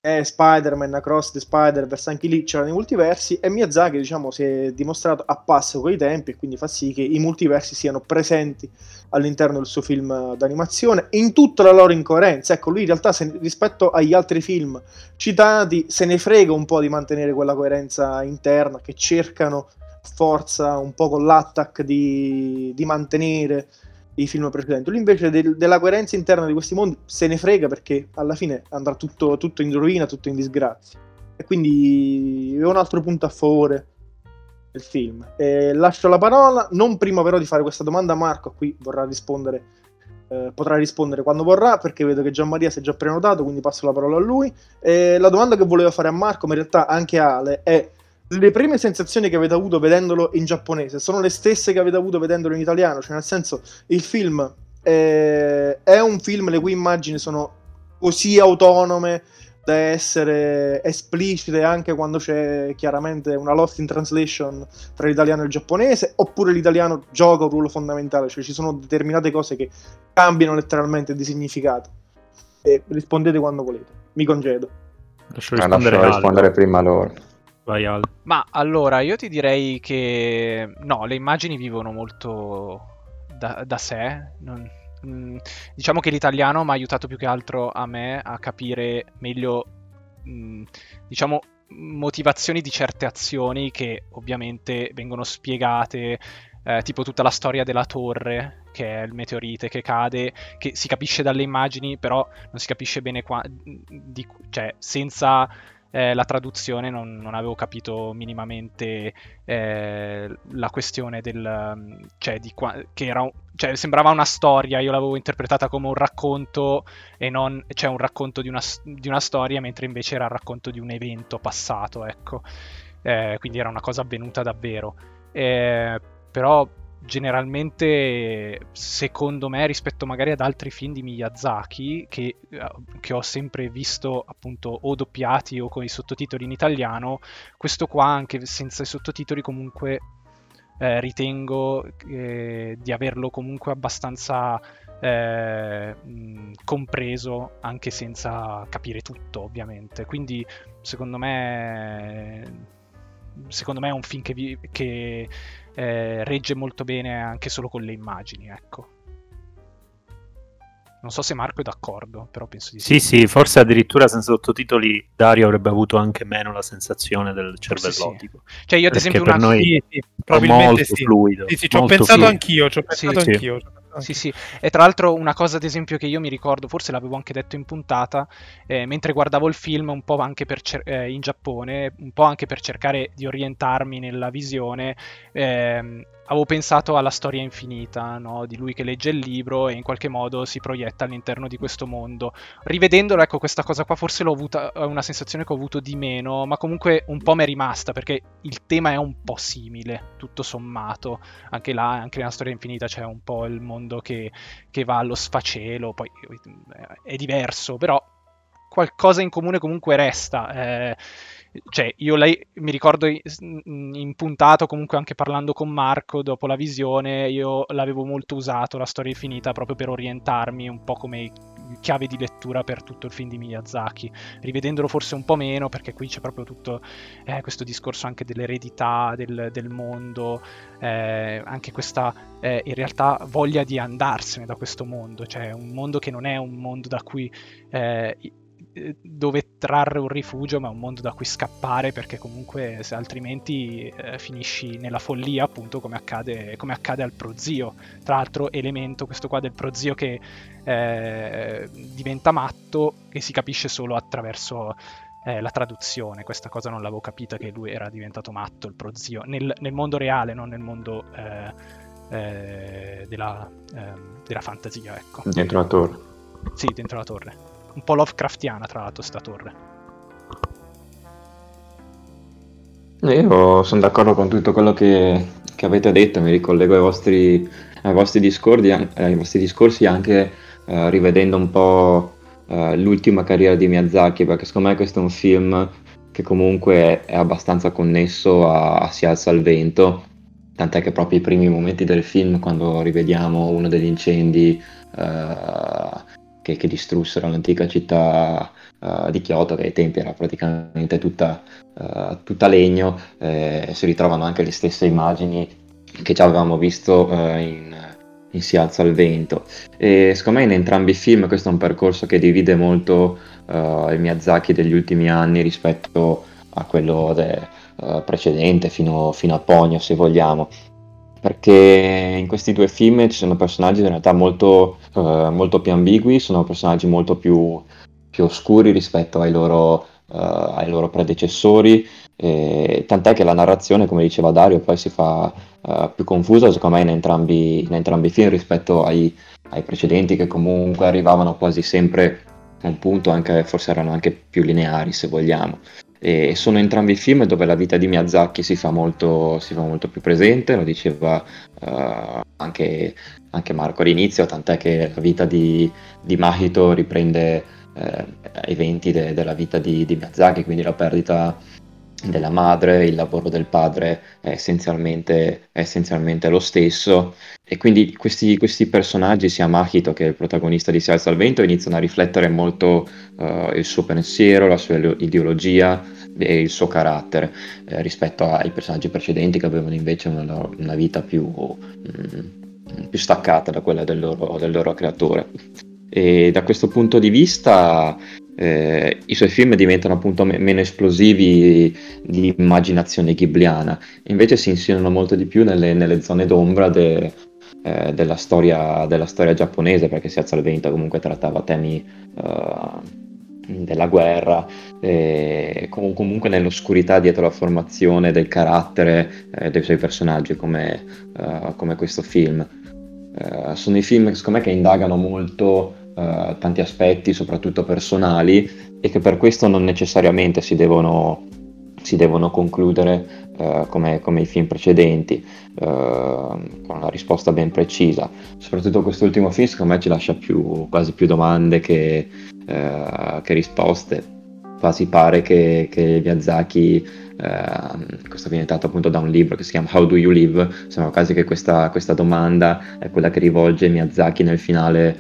è Spider-Man Across the Spider-Verse, anche lì c'erano i multiversi, e Miyazaki, diciamo, si è dimostrato a passo coi tempi e quindi fa sì che i multiversi siano presenti all'interno del suo film d'animazione in tutta la loro incoerenza. Ecco, lui in realtà rispetto agli altri film citati se ne frega un po' di mantenere quella coerenza interna che cercano forza un po' con l'attack di mantenere i film precedenti. Lui invece della coerenza interna di questi mondi se ne frega, perché alla fine andrà tutto in rovina, tutto in disgrazia, e quindi è un altro punto a favore del film. Lascio la parola, non prima però di fare questa domanda a Marco, a cui vorrà rispondere, potrà rispondere quando vorrà, perché vedo che Gianmaria si è già prenotato, quindi passo la parola a lui. La domanda che volevo fare a Marco, ma in realtà anche a Ale, è: le prime sensazioni che avete avuto vedendolo in giapponese sono le stesse che avete avuto vedendolo in italiano? Cioè, nel senso, il film è un film le cui immagini sono così autonome da essere esplicite anche quando c'è chiaramente una lost in translation tra l'italiano e il giapponese, oppure l'italiano gioca un ruolo fondamentale, cioè ci sono determinate cose che cambiano letteralmente di significato? E rispondete quando volete, mi congedo. Lascio rispondere prima loro. Ma allora io ti direi che no, le immagini vivono molto da sé. Diciamo che l'italiano mi ha aiutato più che altro a me a capire meglio, diciamo, motivazioni di certe azioni che ovviamente vengono spiegate, tipo tutta la storia della torre, che è il meteorite che cade, che si capisce dalle immagini, però non si capisce bene cioè senza... la traduzione non avevo capito minimamente la questione del, cioè, di qua, che era cioè, sembrava una storia, io l'avevo interpretata come un racconto e non, cioè, un racconto di una storia, mentre invece era il racconto di un evento passato, ecco, quindi era una cosa avvenuta davvero, però generalmente secondo me, rispetto magari ad altri film di Miyazaki che ho sempre visto appunto o doppiati o con i sottotitoli in italiano, questo qua anche senza i sottotitoli comunque ritengo di averlo comunque abbastanza compreso, anche senza capire tutto ovviamente, quindi secondo me è un film che regge molto bene anche solo con le immagini, ecco. Non so se Marco è d'accordo, però penso di sì. Sì, forse addirittura senza sottotitoli Dario avrebbe avuto anche meno la sensazione del cervellotico. Sì. Cioè io ad esempio una... sì, probabilmente sì. Fluido, sì, ci ho pensato fluido. Anch'io. Sì. E tra l'altro una cosa ad esempio che io mi ricordo, forse l'avevo anche detto in puntata, mentre guardavo il film un po' anche in Giappone, un po' anche per cercare di orientarmi nella visione, avevo pensato alla storia infinita, no? Di lui che legge il libro e in qualche modo si proietta all'interno di questo mondo. Rivedendolo, ecco, questa cosa qua forse l'ho avuta, è una sensazione che ho avuto di meno, ma comunque un po' mi è rimasta, perché il tema è un po' simile, tutto sommato. Anche là, anche nella storia infinita c'è un po' il mondo che va allo sfacelo, poi è diverso, però qualcosa in comune comunque resta. Cioè io mi ricordo in puntato, comunque anche parlando con Marco dopo la visione, io l'avevo molto usato la storia infinita proprio per orientarmi un po' come chiave di lettura per tutto il film di Miyazaki. Rivedendolo forse un po' meno, perché qui c'è proprio tutto questo discorso anche dell'eredità del mondo, anche questa in realtà voglia di andarsene da questo mondo, cioè un mondo che non è un mondo da cui dove trarre un rifugio, ma è un mondo da cui scappare, perché comunque se altrimenti finisci nella follia, appunto, come accade al prozio. Tra l'altro elemento questo qua del prozio che diventa matto e si capisce solo attraverso la traduzione. Questa cosa non l'avevo capita, che lui era diventato matto, il prozio, nel mondo reale, non nel mondo della fantasia, ecco. Dentro la torre. Sì, dentro la torre. Un po' Lovecraftiana, tra l'altro, sta torre. Io sono d'accordo con tutto quello che avete detto, mi ricollego ai vostri discorsi anche rivedendo un po' l'ultima carriera di Miyazaki, perché secondo me questo è un film che comunque è abbastanza connesso a Si alza il vento, tant'è che proprio i primi momenti del film, quando rivediamo uno degli incendi che distrussero l'antica città di Kyoto, che ai tempi era praticamente tutta legno, si ritrovano anche le stesse immagini che già avevamo visto in Si alza il vento. E secondo me in entrambi i film questo è un percorso che divide molto il Miyazaki degli ultimi anni rispetto a quello precedente fino a Ponyo, se vogliamo, perché in questi due film ci sono personaggi in realtà molto più ambigui, sono personaggi molto più oscuri rispetto ai loro predecessori, tant'è che la narrazione, come diceva Dario, poi si fa più confusa secondo me in entrambi i film rispetto ai precedenti, che comunque arrivavano quasi sempre a un punto, anche forse erano anche più lineari, se vogliamo. E sono entrambi i film dove la vita di Miyazaki si fa molto più presente, lo diceva anche Marco all'inizio, tant'è che la vita di Mahito riprende eventi della vita di Miyazaki, quindi la perdita della madre, il lavoro del padre è essenzialmente lo stesso, e quindi questi personaggi, sia Mahito che il protagonista di Si alza il vento, iniziano a riflettere molto il suo pensiero, la sua ideologia e il suo carattere rispetto ai personaggi precedenti, che avevano invece una vita più staccata da quella del loro creatore. E da questo punto di vista i suoi film diventano appunto meno esplosivi di immaginazione ghibliana, invece si insinuano molto di più nelle zone d'ombra della storia giapponese, perché Si alza il vento comunque trattava temi della guerra, comunque nell'oscurità dietro la formazione del carattere dei suoi personaggi, come questo film. Sono i film secondo me che indagano molto tanti aspetti, soprattutto personali, e che per questo non necessariamente si devono concludere come i film precedenti con una risposta ben precisa. Soprattutto quest'ultimo film secondo me ci lascia quasi più domande che risposte. Quasi pare che Miyazaki, questo viene tratto appunto da un libro che si chiama How Do You Live?, sembra quasi che questa domanda è quella che rivolge Miyazaki nel finale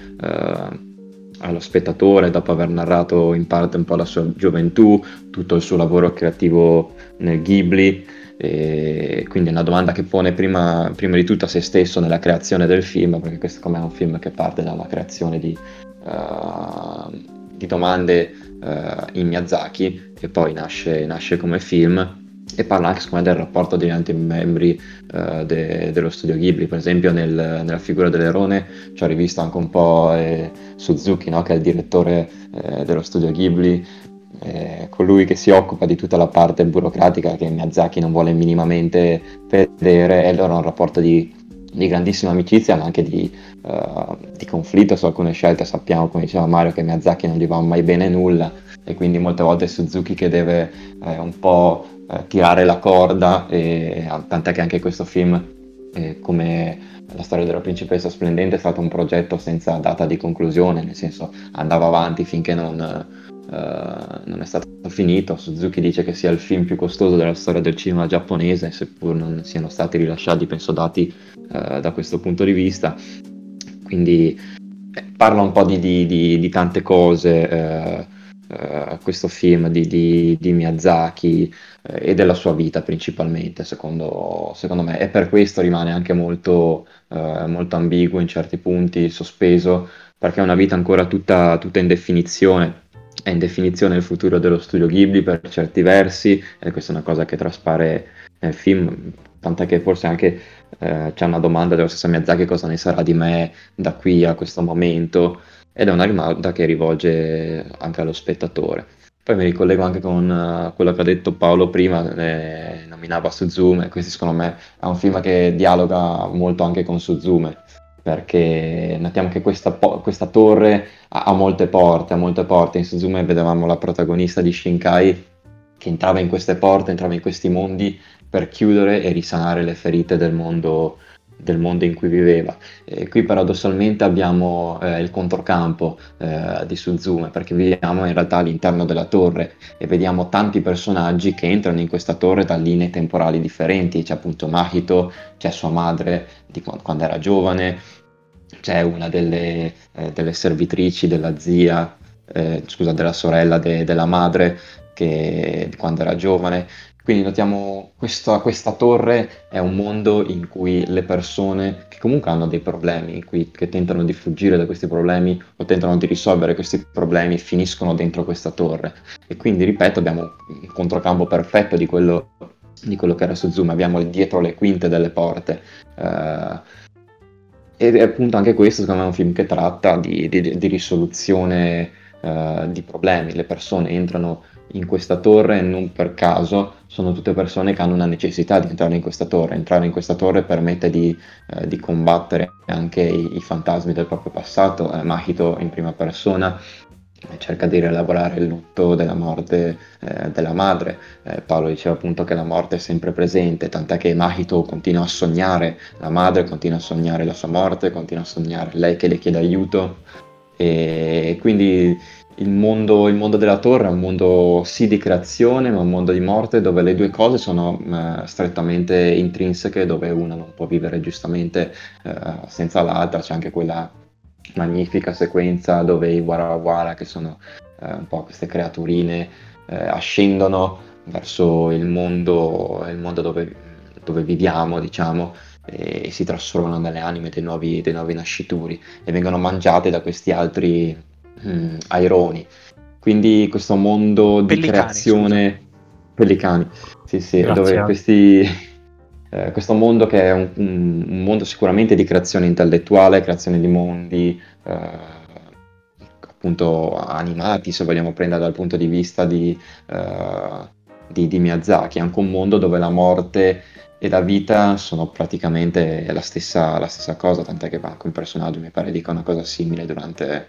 allo spettatore, dopo aver narrato in parte un po' la sua gioventù, tutto il suo lavoro creativo nel Ghibli, e quindi è una domanda che pone prima di tutto a se stesso nella creazione del film, perché questo com'è un film che parte dalla creazione di domande in Miyazaki, e poi nasce come film, e parla anche secondo me del rapporto degli altri membri dello studio Ghibli. Per esempio nella figura dell'Airone ci ho rivisto anche un po' Suzuki, no? Che è il direttore dello studio Ghibli, colui che si occupa di tutta la parte burocratica che Miyazaki non vuole minimamente vedere, e allora è un rapporto di grandissima amicizia, ma anche di conflitto su alcune scelte. Sappiamo, come diceva Mario, che Miyazaki non gli va mai bene nulla, e quindi molte volte è Suzuki che deve un po' tirare la corda, e tant'è che anche questo film, come la storia della principessa splendente, è stato un progetto senza data di conclusione, nel senso andava avanti finché non è stato finito. Suzuki dice che sia il film più costoso della storia del cinema giapponese, seppur non siano stati rilasciati, penso, dati da questo punto di vista. Quindi parla un po' di tante cose questo film di Miyazaki e della sua vita principalmente, secondo me, e per questo rimane anche molto ambiguo in certi punti, sospeso, perché è una vita ancora tutta in definizione. È in definizione il futuro dello studio Ghibli per certi versi, e questa è una cosa che traspare nel film, tant'è che forse anche c'è una domanda dello stesso Miyazaki: cosa ne sarà di me da qui a questo momento? Ed è una domanda che rivolge anche allo spettatore. Poi mi ricollego anche con quello che ha detto Paolo prima, nominava Suzume. Questo secondo me è un film che dialoga molto anche con Suzume, perché notiamo che questa torre ha molte porte. In Suzume vedevamo la protagonista di Shinkai che entrava in queste porte, entrava in questi mondi per chiudere e risanare le ferite del mondo del mondo in cui viveva. Qui paradossalmente abbiamo il controcampo di Suzume, perché viviamo in realtà all'interno della torre e vediamo tanti personaggi che entrano in questa torre da linee temporali differenti. C'è appunto Mahito, c'è sua madre di quando era giovane, c'è una delle servitrici della zia, della sorella della madre di quando era giovane. Quindi notiamo questa torre è un mondo in cui le persone che comunque hanno dei problemi, che tentano di fuggire da questi problemi o tentano di risolvere questi problemi, finiscono dentro questa torre. E quindi, ripeto, abbiamo un controcampo perfetto di quello che era Suzume. Abbiamo il dietro le quinte delle porte. E appunto anche questo secondo me è un film che tratta di risoluzione di problemi. Le persone entrano in questa torre non per caso, sono tutte persone che hanno una necessità di entrare in questa torre. Entrare in questa torre permette di combattere anche i fantasmi del proprio passato. Mahito in prima persona cerca di rielaborare il lutto della morte della madre. Paolo diceva appunto che la morte è sempre presente, tant'è che Mahito continua a sognare la madre, continua a sognare la sua morte, continua a sognare lei che le chiede aiuto. E quindi il mondo della torre è un mondo sì di creazione, ma un mondo di morte, dove le due cose sono strettamente intrinseche, dove una non può vivere giustamente senza l'altra. C'è anche quella magnifica sequenza dove i Warawara, che sono un po' queste creaturine, ascendono verso il mondo dove viviamo, diciamo, e si trasformano nelle anime dei nuovi nascituri e vengono mangiate da questi altri aironi. Quindi questo mondo pellicani, di creazione, scusa. Pellicani, sì, grazie. Dove questo mondo che è un mondo sicuramente di creazione intellettuale, creazione di mondi appunto animati, se vogliamo prendere dal punto di vista di Miyazaki. È anche un mondo dove la morte e la vita sono praticamente la stessa cosa, tant'è che anche un personaggio mi pare dica una cosa simile durante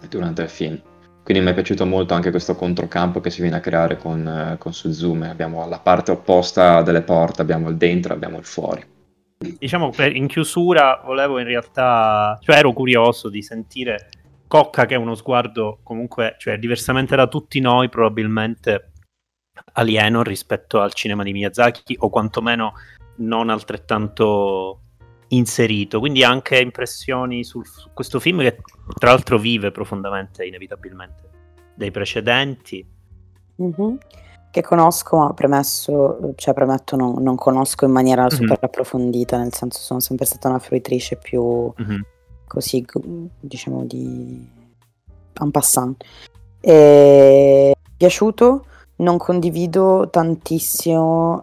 il film. Quindi mi è piaciuto molto anche questo controcampo che si viene a creare con Suzume. Abbiamo la parte opposta delle porte, abbiamo il dentro, abbiamo il fuori. Diciamo, in chiusura volevo in realtà, cioè ero curioso di sentire Cocca, che è uno sguardo comunque, cioè diversamente da tutti noi, probabilmente alieno rispetto al cinema di Miyazaki, o quantomeno non altrettanto inserito, quindi anche impressioni su questo film, che tra l'altro vive profondamente, inevitabilmente, dei precedenti. Mm-hmm. Che conosco, ma premetto non conosco in maniera super approfondita, nel senso sono sempre stata una fruitrice più così, diciamo, di en passant. E piaciuto, non condivido tantissimo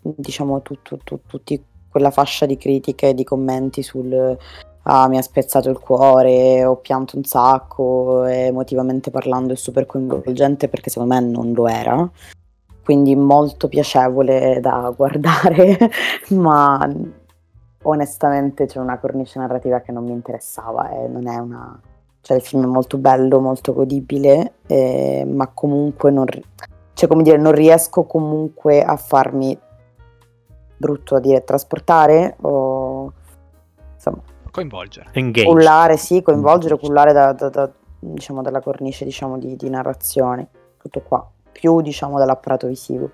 diciamo tutti quella fascia di critiche e di commenti sul mi ha spezzato il cuore, ho pianto un sacco, emotivamente parlando è super coinvolgente, perché secondo me non lo era, quindi molto piacevole da guardare ma onestamente c'è una cornice narrativa che non mi interessava, e non è una, cioè il film è molto bello, molto godibile, ma comunque non riesco comunque a farmi, brutto a dire, trasportare o insomma coinvolgere, cullare da diciamo dalla cornice, diciamo di narrazione, tutto qua, più diciamo dall'apparato visivo.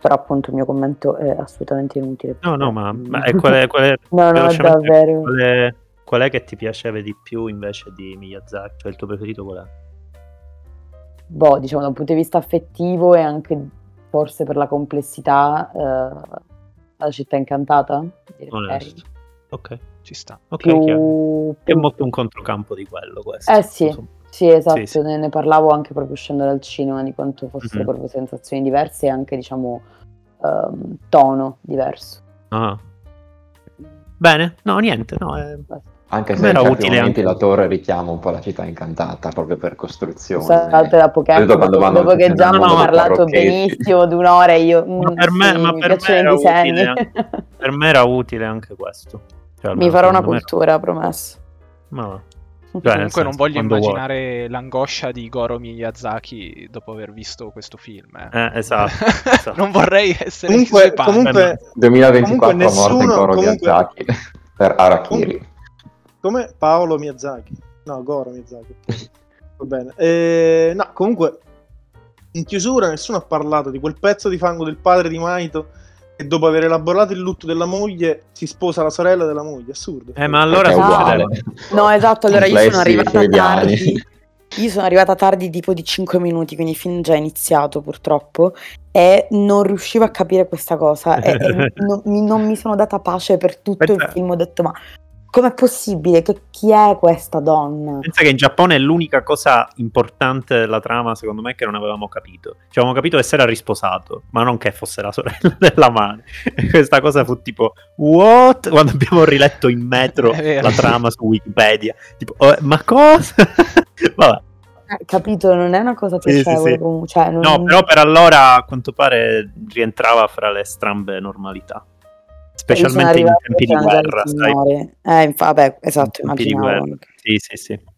Però appunto il mio commento è assolutamente inutile. No ma qual è no, davvero. Qual è che ti piaceva di più invece di Miyazaki, cioè il tuo preferito qual è? Boh, diciamo da un punto di vista affettivo e anche forse per la complessità La città incantata, ok, ci sta, okay, più... È molto un controcampo di quello, questo. Sì, esatto, sì. Ne parlavo anche proprio uscendo dal cinema, di quanto fossero proprio sensazioni diverse e anche, diciamo, tono diverso. Ah. Bene, no, niente, no, anche se effettivamente la torre richiama un po' la città incantata proprio per costruzione. Saltate da dopo che già abbiamo parlato benissimo d'1 ora io per me era utile anche questo, cioè, mi farò una cultura, promesso. Ma comunque non voglio immaginare l'angoscia di Goro Miyazaki dopo aver visto questo film. Esatto. Non vorrei essere comunque 2024 morto in Goro Miyazaki. per Arakiri. Come Paolo Miyazaki. No, Goro Miyazaki. Va bene. No, comunque, in chiusura nessuno ha parlato di quel pezzo di fango del padre di Maito che dopo aver elaborato il lutto della moglie si sposa la sorella della moglie. Assurdo. Ma allora no, esatto, allora io sono arrivata tardi. Io sono arrivata tardi tipo di 5 minuti, quindi il film già è iniziato purtroppo, e non riuscivo a capire questa cosa, e non mi sono data pace per tutto il film, ho detto ma com'è possibile, che chi è questa donna? Pensa che in Giappone è l'unica cosa importante della trama, secondo me, che non avevamo capito. Cioè, avevamo capito che si era risposato, ma non che fosse la sorella della madre. Questa cosa fu tipo, what? Quando abbiamo riletto in metro la trama su Wikipedia. Tipo, oh, ma cosa? Vabbè. Capito, non è una cosa piacevole. Sì. Cioè, non... No, però per allora, a quanto pare, rientrava fra le strambe normalità. Specialmente in tempi di guerra, sai? Vabbè, esatto, immaginavo. Sì.